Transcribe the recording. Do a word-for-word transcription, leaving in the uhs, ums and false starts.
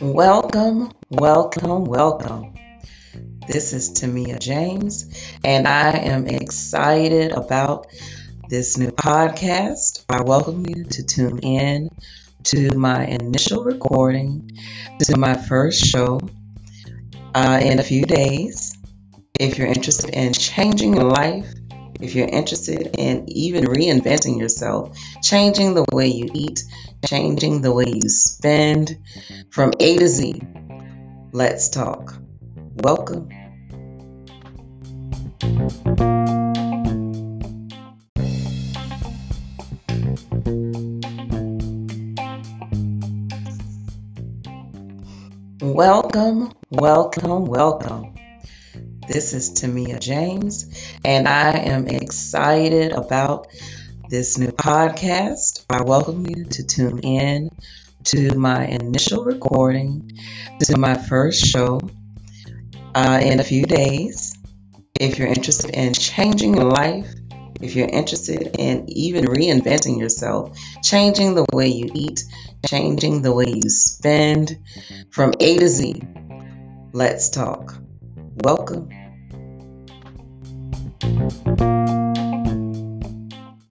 Welcome, welcome, welcome. This is Tamia James, and I am excited about this new podcast. I welcome you to tune in to my initial recording, to my first show uh, in a few days. If you're interested in changing your life, if you're interested in even reinventing yourself, changing the way you eat, changing the way you spend, from A to Z, let's talk. Welcome. Welcome, welcome, welcome. This is Tamia James, and I am excited about this new podcast. I welcome you to tune in to my initial recording, to my first show uh, in a few days. If you're interested in changing your life, if you're interested in even reinventing yourself, changing the way you eat, changing the way you spend, from A to Z, let's talk. Welcome.